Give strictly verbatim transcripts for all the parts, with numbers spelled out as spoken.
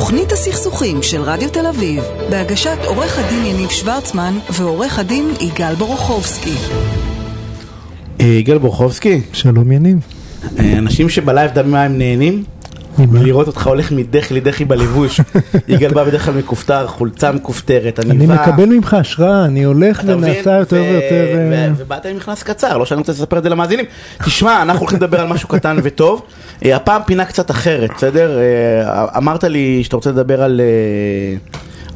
תכנית הסכסוכים של רדיו תל אביב, בהגשת עורך הדין יניב שברצמן ועורך הדין יגאל ברוחובסקי. יגאל ברוחובסקי, שלום יניב. אנשים שבלייב דמים הם נהנים לראות אותך הולך מדחי לדחי בלבוש. יגאל בא בדרך כלל מכופתר, חולצה מכופתרת, אני מקבל ממך השראה, אני הולך ונעשה יותר ויותר. ובאת עם מכנס קצר, לא שאני רוצה לספר את זה למאזינים. תשמע, אנחנו הולכים לדבר על משהו קטן וטוב. הפעם פינה קצת אחרת, בסדר? אמרת לי שאתה רוצה לדבר על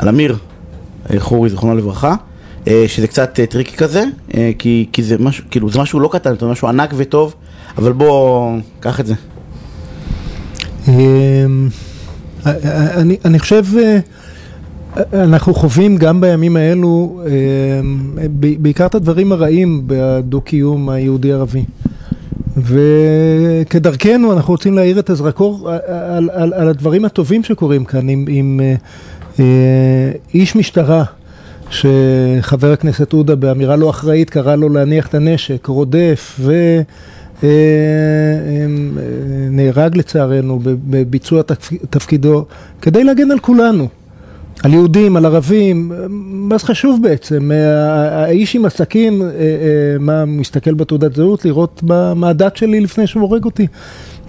אמיר חורי, זכרונו לברכה, שזה קצת טריקי כזה, כי זה משהו לא קטן, זה משהו ענק וטוב, אבל בוא, קח את זה. אני, אני חושב, אנחנו חווים גם בימים האלו, בעיקר את הדברים הרעים בדו-קיום היהודי-ערבי. וכדרכנו אנחנו רוצים להאיר את הזרקור על, על, על הדברים הטובים שקורים כאן, עם, עם איש משטרה שחבר הכנסת עודה באמירה לא אחראית קרא לו להניח את הנשק, רודף ו... נהרג לצערנו בביצוע תפקידו כדי להגן על כולנו, על יהודים, על ערבים. מה זה חשוב בעצם? האיש עם הסכין מסתכל בתעודת זהות לראות מה הדת שלי לפני שמורג אותי.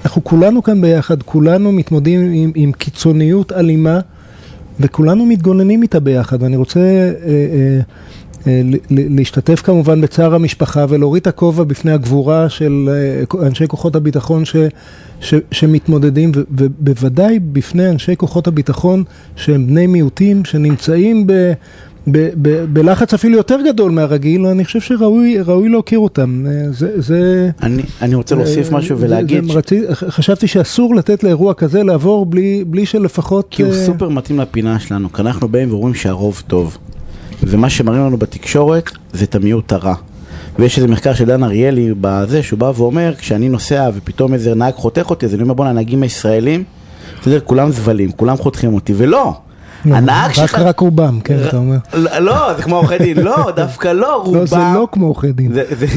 אנחנו כולנו כאן ביחד, כולנו מתמודדים עם, עם קיצוניות אלימה וכולנו מתגוננים איתה ביחד. אני רוצה להשתתף כמובן בצער המשפחה ולהוריד את הכובע בפני הגבורה של אנשי כוחות הביטחון ש, ש, שמתמודדים, ובוודאי בפני אנשי כוחות הביטחון שהם בני מיעוטים שנמצאים ב, ב, ב, בלחץ אפילו יותר גדול מהרגיל. אני חושב שראוי ראוי להוקיר אותם. זה, זה, אני, אני רוצה להוסיף משהו ולהגיד. זה, זה ש... חשבתי שאסור לתת לאירוע כזה לעבור בלי, בלי שלפחות... כי הוא סופר מתאים לפינה שלנו, כי אנחנו באים ורואים שהרוב טוב. ומה שמראים לנו בתקשורת זה את המיעוט הרע. ויש איזה מחקר של דן אריאלי בזה, שהוא בא ואומר, כשאני נוסע ופתאום איזה נהג חותך אותי, אז אני אומר, בוא, הנהגים הישראלים, בסדר, כולם זבלים, כולם חותכים אותי, ולא. הנהג שלך... רק רובם, כן, אתה אומר. לא, זה כמו עורכי דין, לא, דווקא לא, רובם... לא, זה לא כמו עורכי דין.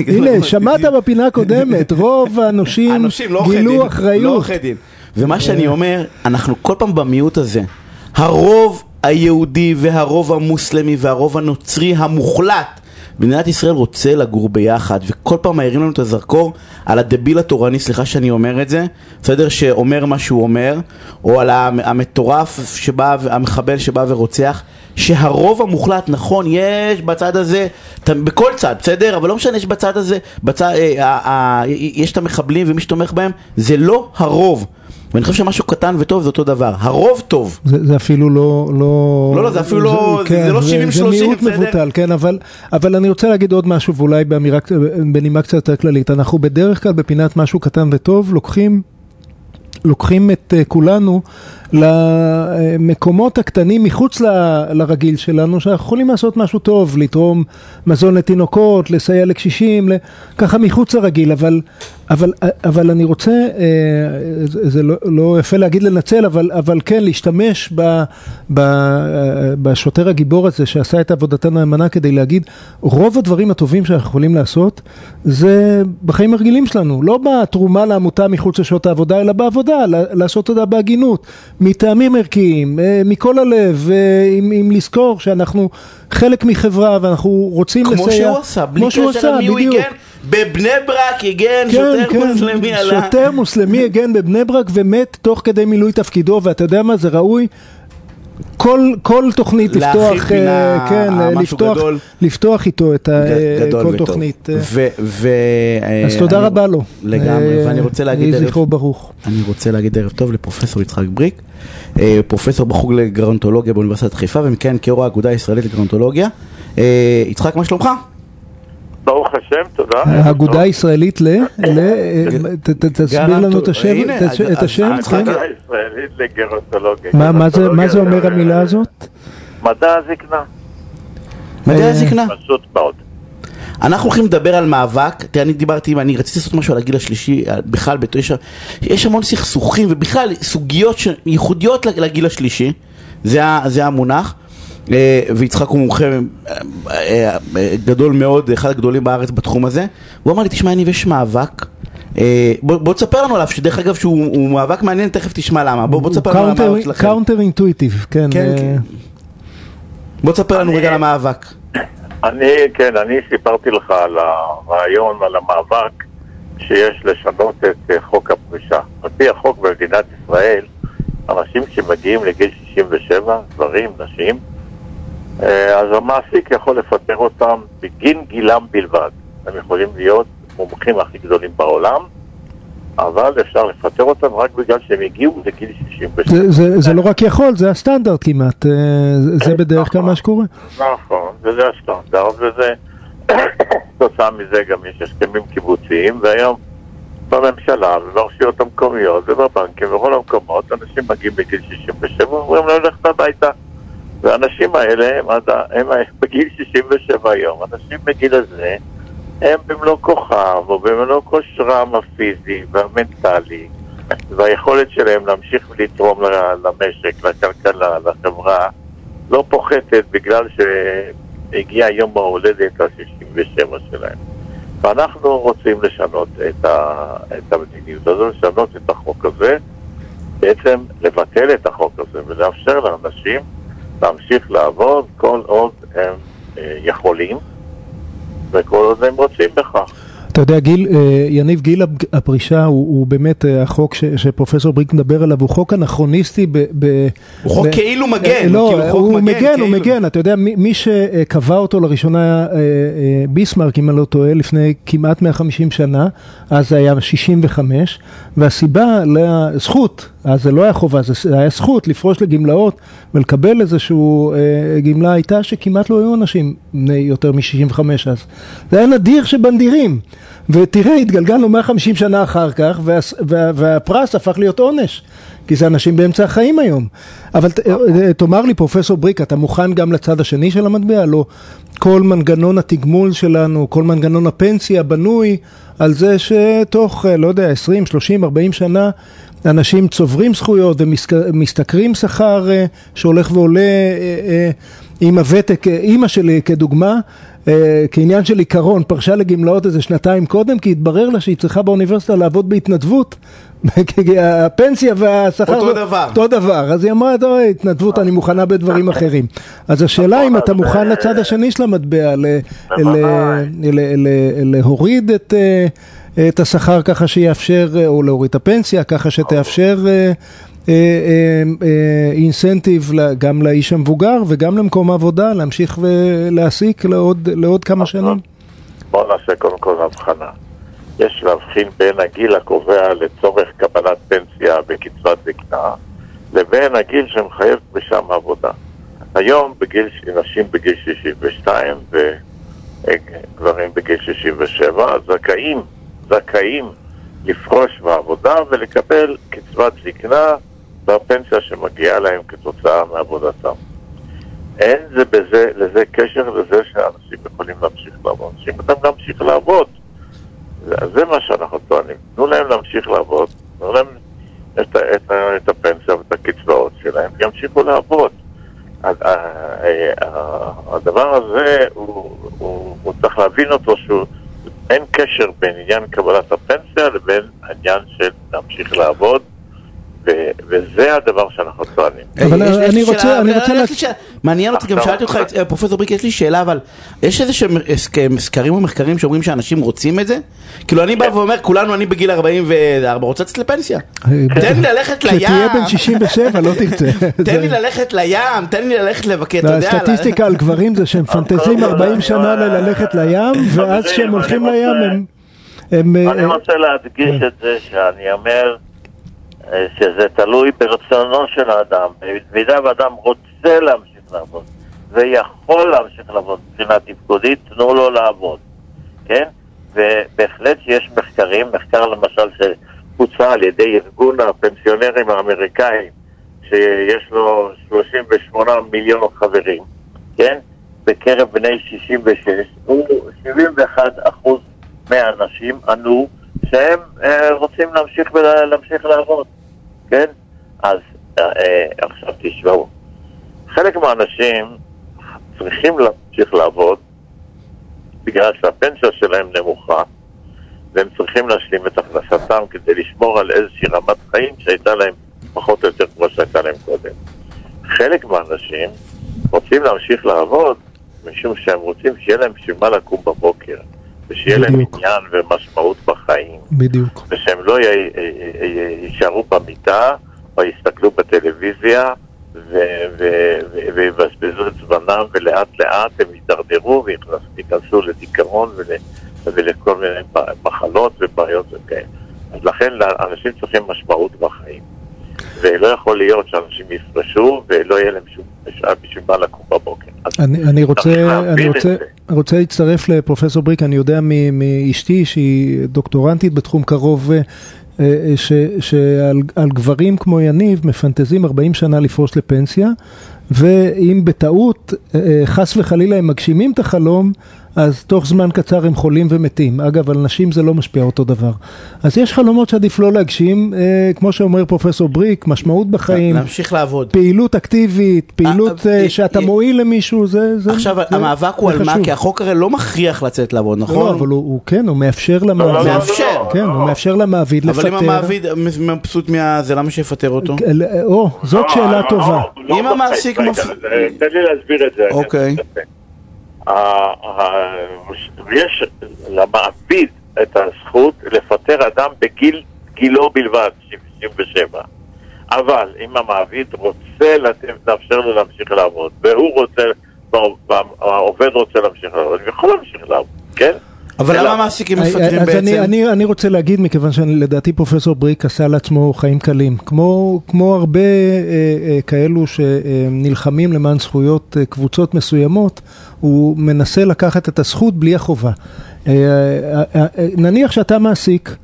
הנה, שמעת בפינה הקודמת, רוב האנשים גילו אחריות. לא עורכי דין. ומה שאני אומר, אנחנו כל פעם במיעוט הזה, הרוב היהודי והרוב המוסלמי והרוב הנוצרי המוחלט במדינת ישראל רוצה לגור ביחד, וכל פעם העירים לנו את הזרקור על הדביל התורני, סליחה שאני אומר את זה, בסדר, שאומר מה שהוא אומר, או על המטורף שבא, המחבל שבא ורוצח, שהרוב המוחלט, נכון, יש בצד הזה, בכל צד, בסדר, אבל לא משנה, יש בצד הזה, בצד, אה, אה, אה, יש את המחבלים ומי שתומך בהם, זה לא הרוב. ואני חושב שמשהו קטן וטוב זה אותו דבר. הרוב טוב. זה, זה אפילו לא... לא, לא, לא זה אפילו זה, לא... כן, זה, זה לא שבעים שלושים. זה מיעוט מבוטל, כן, אבל, אבל אני רוצה להגיד עוד משהו, ואולי באמירה, בנימה קצת יותר כללית. אנחנו בדרך כלל בפינת משהו קטן וטוב, לוקחים, לוקחים את uh, כולנו למקומות הקטנים מחוץ ל, לרגיל שלנו, שאנחנו יכולים לעשות משהו טוב, לתרום מזון לתינוקות, לסייע לקשישים, ככה מחוץ לרגיל, אבל... אבל, אבל אני רוצה, זה לא, לא יפה להגיד לנצל, אבל, אבל כן, להשתמש ב, ב, בשוטר הגיבור הזה שעשה את עבודתנו האמנה כדי להגיד, רוב הדברים הטובים שאנחנו יכולים לעשות, זה בחיים הרגילים שלנו, לא בתרומה לעמותה מחוץ לשעות העבודה, אלא בעבודה, לעשות אותה בהגינות, מטעמים ערכיים, מכל הלב, עם, עם לזכור שאנחנו חלק מחברה ואנחנו רוצים לסייע. כמו שהוא עשה, בלי קשר למי הוא יגן. בבני ברק הגן שוטר מוסלמי עלה. שוטר מוסלמי הגן בבני ברק ומת תוך כדי מילוי תפקידו, ואתה יודע מה, זה ראוי. כל, כל תוכנית לפתוח, כן, לפתוח, לפתוח איתו את כל תוכנית. אז תודה רבה לו. לגמרי, ואני רוצה להגיד ערב, זכרו ברוך. אני רוצה להגיד ערב טוב לפרופסור יצחק בריק, פרופסור בחוג לגרונטולוגיה באוניברסיטת חיפה, ומכאן כיו"ר האגודה הישראלית לגרונטולוגיה. יצחק, מה שלומך? ברוך השם, תודה. האגודה הישראלית ל... תסביר לנו את השם. האגודה הישראלית לגרונטולוגיה. מה זה אומר המילה הזאת? מדע הזקנה. מדע הזקנה. פשוט מאוד. אנחנו הולכים לדבר על מאבק, תראה, אני דיברתי, אני רציתי לעשות משהו על הגיל השלישי, בכלל, יש המון סכסוכים, ובכלל סוגיות ייחודיות לגיל השלישי, זה המונח. ויצחק הוא מומחה גדול מאוד, אחד הגדולים בארץ בתחום הזה. הוא אמר לי, תשמע, אני ויש מאבק בוא, בוא תספר לנו עליו, שדרך אגב שהוא מאבק מעניין, תכף תשמע למה. בוא, בוא תספר לנו על המאבק שלכם. קאונטר אינטואיטיב, כן. כן, uh... כן. בוא תספר לנו אני, רגע על המאבק. אני, כן, אני סיפרתי לך על הרעיון, על המאבק, שיש לשנות את חוק הפרישה. על פי החוק במדינת ישראל, אנשים שמגיעים לגיל שישים ושבע, גברים, נשים, אז המעסיק יכול לפטר אותם בגין גילם בלבד. הם יכולים להיות מומחים הכי גדולים בעולם, אבל אפשר לפטר אותם רק בגלל שהם הגיעו לגיל שישים ושבע. זה, זה, זה לא רק יכול, זה הסטנדרט כמעט. זה בדרך כלל מה שקורה. נכון, וזה הסטנדרט, וזה... תוצאה מזה גם יש הסכמים קיבוציים, והיום בממשלה וברשויות המקומיות ובבנקים ובכל המקומות אנשים מגיעים בגיל שישים ושבע ואומרים לא ללכת הביתה, והאנשים האלה הם, הם, הם בגיל שישים ושבע היום, אנשים בגיל הזה הם במלוא כוחם או במלוא כושרם הפיזי והמנטלי והיכולת שלהם להמשיך לתרום למשק, לכלכלה, לחברה לא פוחתת בגלל ש... הגיע יום ההולדת ה-שישים ושבע שלהם. ואנחנו רוצים לשנות את, ה... את המדיניות הזו, לשנות את החוק הזה, בעצם לבטל את החוק הזה ולאפשר לאנשים להמשיך לעבוד כל עוד הם יכולים וכל עוד הם רוצים בכך. אתה יודע, גיל, יניב, גיל הפרישה הוא, הוא באמת החוק ש, שפרופסור בריק מדבר עליו, הוא חוק אנכרוניסטי ב, ב, הוא חוק ב, כאילו מגן לא, כאילו הוא, הוא מגן, מגן כאילו. הוא מגן, אתה יודע, מי, מי שקבע אותו לראשונה ביסמארק, אם אני לא טועה, לפני כמעט מאה וחמישים שנה, אז זה היה שישים וחמש, והסיבה לזכות, אז זה לא היה חובה, זה היה זכות לפרוש לגמלאות ולקבל איזשהו אה, גמלה, הייתה שכמעט לא היו אנשים יותר מ-שישים וחמש אז. זה היה נדיר שבנדירים. ותראה, התגלגלנו מאה וחמישים שנה אחר כך, וה, וה, והפרס הפך להיות עונש. כי זה אנשים באמצע החיים היום. אבל תאמר לי, פרופסור בריק, אתה מוכן גם לצד השני של המטבע? לא, כל מנגנון התגמול שלנו, כל מנגנון הפנסיה בנוי על זה שתוך, לא יודע, עשרים, שלושים, ארבעים שנה, אנשים צוברים זכויות ומשתכרים שכר שהולך ועולה עם הוותק. אמא שלי, כדוגמה, כעניין של עיקרון, פרשה לגמלאות איזה שנתיים קודם, כי התברר לה שהיא צריכה באוניברסיטה לעבוד בהתנדבות. הפנסיה והשכר אותו דבר. אותו דבר. אז היא אמרה, התנדבות, אני מוכנה בדברים אחרים. אז השאלה אם אתה מוכן לצד השני של המטבע, להוריד את... את השכר ככה שיאפשר, או להוריד את הפנסיה ככה שתאפשר אינסנטיב גם לאיש המבוגר וגם למקום העבודה להמשיך ולהעסיק לעוד כמה שנים. בואו נעשה קודם כל הבחנה. יש להבחין בין הגיל הקובע לצורך קבלת פנסיה בקצבת זקנה לבין הגיל שמחייב פרישה מעבודה. היום נשים בגיל שישים ושתיים וגברים בגיל שישים ושבע זכאים זכאים לפרוש מעבודה ולקבל קצבת זקנה והפנסיה שמגיעה להם כתוצאה מעבודתם. אין זה בזה, לזה קשר לזה שאנשים יכולים להמשיך לעבוד. שאם אתם להמשיך לעבוד, זה מה שאנחנו טוענים. תנו להם להמשיך לעבוד, תנו להם את, את, את הפנסיה ואת הקצבאות שלהם, ימשיכו לעבוד. הדבר הזה, הוא, הוא, הוא צריך להבין אותו שהוא אין קשר בין עניין קבלת הפנסיה לבין העניין של להמשיך לעבוד, וזה הדבר שאנחנו טוענים. אבל אני רוצה... מעניין אותי, גם שאלתי אותך, פרופסור בריק, יש לי שאלה, אבל יש איזה סקרים ומחקרים שאומרים שאנשים רוצים את זה? כאילו אני בא ואומר, כולנו, אני בגיל ארבעים וארבע, רוצה לצאת לפנסיה. תן לי ללכת לים. שתהיה בן שישים ושבע, לא תרצה. תן לי ללכת לים, תן לי ללכת לבקר, אתה יודע. הסטטיסטיקה על גברים זה שהם פנטזים ארבעים שנה ללכת לים, ואז כשהם הולכים לים הם... אני רוצה להדגיש את זה שאני אומר... שזה תלוי ברצונו של האדם. במידה ואדם רוצה להמשיך לעבוד ויכול להמשיך לעבוד מבחינה תפקודית, תנו לו לעבוד, כן? ובהחלט שיש מחקרים, מחקר למשל שבוצע על ידי ארגון הפנסיונרים האמריקאים שיש לו שלושים ושמונה מיליון חברים, כן? בקרב בני שישים ושש הוא שבעים ואחד אחוז מהאנשים ענו שהם אה, רוצים להמשיך ולהמשיך לעבוד, כן? אז אה, אה, עכשיו תשמעו, חלק מהאנשים צריכים להמשיך לעבוד בגלל שהפנסיה שלהם נמוכה, והם צריכים להשלים את הכנסתם כדי לשמור על איזושהי רמת חיים שהייתה להם פחות או יותר כמו שהייתה להם קודם. חלק מהאנשים רוצים להמשיך לעבוד משום שהם רוצים שיהיה להם שימה לקום בבוקר, ושיהיה בדיוק. להם עניין ומשמעות בחיים. בדיוק. ושהם לא י... יישארו במיטה או יסתכלו בטלוויזיה ויבזבזו ו... את זמנם, ולאט לאט הם ידרדרו ויכנסו לדיכאון ול... ולכל מיני מחלות ובעיות וכאלה. אז לכן אנשים צריכים משמעות בחיים. ולא יכול להיות שאנשים יפרשו ולא יהיה להם שום שעה בשביל מה לקום בבוקר. אני, אני רוצה, אני רוצה, רוצה להצטרף לפרופסור בריק. אני יודע מאשתי שהיא דוקטורנטית בתחום קרוב ש, שעל, על גברים כמו יניב מפנטזים ארבעים שנה לפרוש לפנסיה, ואם בטעות חס וחלילה הם מגשימים את החלום, אז תוך זמן קצר הם חולים ומתים. אגב, על נשים זה לא משפיע אותו דבר. אז יש חלומות שעדיף לא להגשים, אה, כמו שאומר פרופסור בריק, משמעות בחיים. להמשיך לעבוד. פעילות אקטיבית, פעילות אה, אה, שאתה אה, מועיל למישהו, זה, זה עכשיו, זה, המאבק זה הוא על מה, כי החוק הרי לא מכריח לצאת לעבוד, נכון? לא, אבל הוא, הוא כן, הוא מאפשר למעביד. לא, לא, מאפשר. לא, כן, לא. הוא מאפשר למעביד אבל לפטר. אבל אם המעביד מבסוט מה... זה למה שיפטר אותו? או, זאת לא, שאלה לא, טובה. לא, אם לא המעסיק... מפ... תן לי להסביר את זה. אוקיי. יש למעביד את הזכות לפטר אדם בגיל גילו בלבד, שבעים ושבע. אבל אם המעביד רוצה לאפשר לו להמשיך לעבוד, והוא רוצה, והעובד רוצה להמשיך לעבוד, הוא יכול להמשיך לעבוד, כן? אבל למה מעסיקים מפטרים בעצם? אז אני אני רוצה להגיד, מכיוון שלדעתי פרופסור בריק עשה לעצמו חיים קלים, כמו כמו הרבה כאלו שנלחמים למען זכויות קבוצות מסוימות, הוא מנסה לקחת את הזכות בלי החובה. נניח שאתה מעסיק,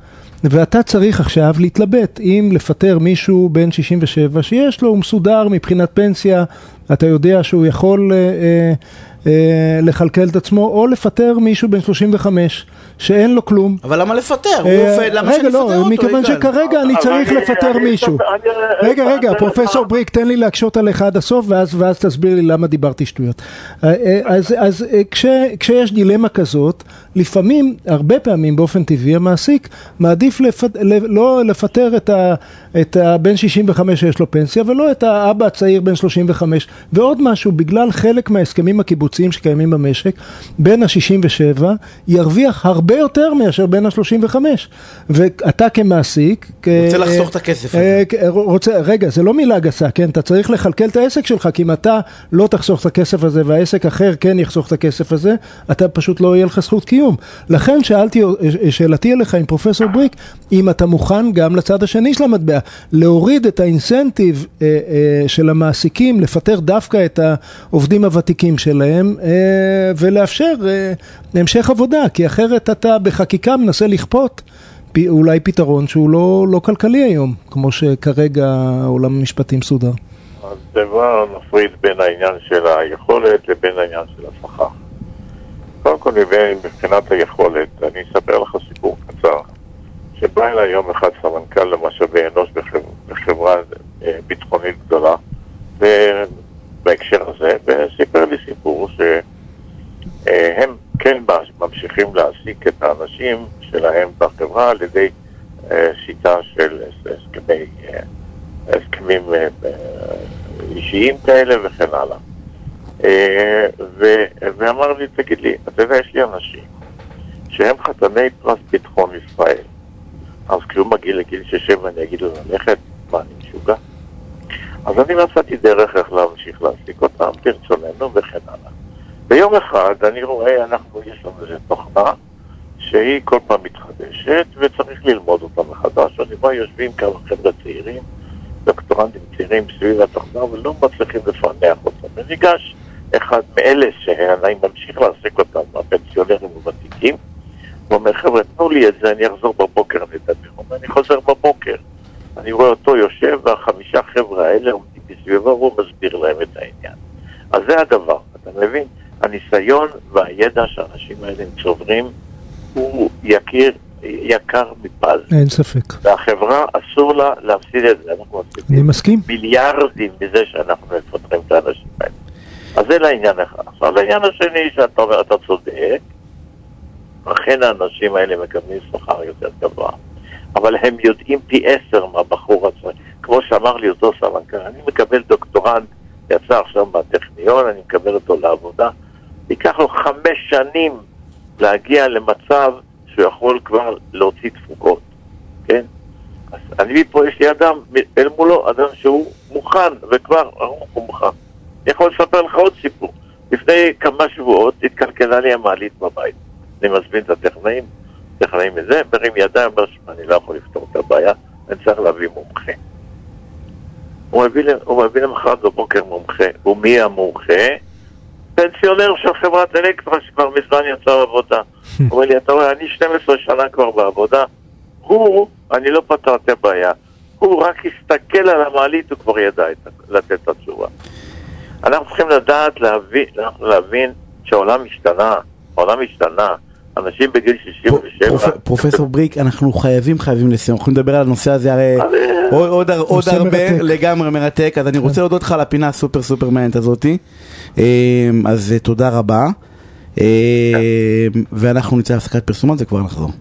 ואתה צריך עכשיו להתלבט אם לפטר מישהו בן שישים ושבע שיש לו, הוא מסודר מבחינת פנסיה, אתה יודע שהוא יכול אה, אה, לכלכל את עצמו, או לפטר מישהו בן שלושים וחמש שאין לו כלום. אבל למה לפטר? אה, הוא... למה רגע, לא, אותו, מכיוון יגאל? שכרגע אני צריך אני, לפטר אני, מישהו. אני, רגע, אני, רגע, אני, פרופסור אני... בריק, תן לי להקשות עליך עד הסוף, ואז, ואז תסביר לי למה דיברתי שטויות. אז, אז, אז כש, כשיש דילמה כזאת, לפעמים, הרבה פעמים באופן טבעי, המעסיק מעדיף לפ... לא לפטר את, ה... את הבן שישים וחמש שיש לו פנסיה, ולא את האבא הצעיר בן שלושים וחמש. ועוד משהו, בגלל חלק מההסכמים הקיבוציים שקיימים במשק, בין ה-שישים ושבע ירוויח הרבה יותר מאשר בין ה-שלושים וחמש. ואתה כמעסיק... רוצה לחסוך את הכסף. רגע, זה לא מילה גסה, כן? אתה צריך לחלקל את העסק שלך, כי אם אתה לא תחסוך את הכסף הזה, והעסק אחר כן יחסוך את הכסף הזה, אתה פשוט לא יהיה לך זכות קיום. לכן שאלתי, שאלתי אליך עם פרופסור בריק, אם אתה מוכן גם לצד השני של המטבע, להוריד את האינסנטיב של המעסיקים, לפטר דווקא את העובדים הוותיקים שלהם, ולאפשר המשך עבודה, כי אחרת אתה בחקיקה מנסה לכפות אולי פתרון שהוא לא, לא כלכלי היום, כמו שכרגע עולם המשפטים סודר. אז דבר נפריד בין העניין של היכולת לבין העניין של השכר. קודם כל, מבחינת היכולת, אני אספר לך סיפור קצר, שבא אליי יום אחד סמנכ"ל למשאבי אנוש בחברה ביטחונית גדולה, בהקשר הזה, וסיפר לי סיפור שהם כן ממשיכים להעסיק את האנשים שלהם בחברה על ידי שיטה של הסכמי, הסכמים אישיים כאלה וכן הלאה. ואמר לי, תגיד לי, אתה יודע, יש לי אנשים שהם חתני פרס ביטחון ישראל, אז כאילו מגיע לגיל ששם אני אגיד לו ללכת, מה, אני משוגע? אז אני מצאתי דרך איך להמשיך להעסיק אותם ברצוננו וכן הלאה. ביום אחד אני רואה, אנחנו יש לנו איזו תוכנה שהיא כל פעם מתחדשת וצריך ללמוד אותה מחדש. אני רואה, יושבים כמה חבר'ה צעירים, דוקטורנטים צעירים סביב התוכנה, אבל לא מצליחים לפענח אותם. וניגש אחד מאלה שאני ממשיך להעסיק אותם, הפנסיונרים ובתיקים, הוא אומר, חבר'ה, תנו לי את זה, אני אחזור בבוקר, אני אדבר. אני חוזר בבוקר. אני רואה אותו יושב, והחמישה חבר'ה האלה עומדים בסביבה, הוא מסביר להם את העניין. אז זה הדבר, אתה מבין? הניסיון והידע שהאנשים האלה צוברים, הוא יקר, יקר מפז. אין ספק. והחברה אסור לה להפסיד את זה. אנחנו אני מסכים. מיליארדים מזה שאנחנו מפתחים את האנשים האלה. אז זה לעניין אחד. עכשיו, לעניין השני, שאתה אומר, אתה צודק, אכן האנשים האלה מקבלים שכר יותר גבוה, אבל הם יודעים פי עשר מהבחור עצמו. כמו שאמר לי אותו סמנכ"ל, אני מקבל דוקטורנט, יצא עכשיו מהטכניון, אני מקבל אותו לעבודה, ייקח לו חמש שנים להגיע למצב שהוא יכול כבר להוציא תפוקות, כן? אז אני פה יש לי אדם, אל מולו, אדם שהוא מוכן, וכבר ארוך הוא מוכן. אני יכול לספר לך עוד סיפור. לפני כמה שבועות התקלקלה לי המעלית בבית. אני מזמין את הטכנאים, טכנאים מזה, מרים ידיים, אני לא יכול לפתור את הבעיה, אני צריך להביא מומחה. הוא מביא למחרת בבוקר מומחה. ומי המומחה? פנסיונר של חברת אלקטרה שכבר מזמן יצר עבודה. הוא אומר לי, אתה רואה, אני שתים עשרה שנה כבר בעבודה, הוא, אני לא פתרתי הבעיה, הוא רק הסתכל על המעלית, הוא כבר ידע לתת את התשובה. אנחנו צריכים לדעת, להבין, להבין שהעולם משתנה, העולם משתנה, אנשים בגיל שישים ושבע... פרופסור בריק, אנחנו חייבים חייבים לסיום, אנחנו נדבר על הנושא הזה הרי עוד הרבה, לגמרי מרתק, אז אני רוצה להודות לך על הפינה הסופר סופר מעניינת הזאת, אז תודה רבה, ואנחנו נצא להפסקת פרסומת וכבר נחזור.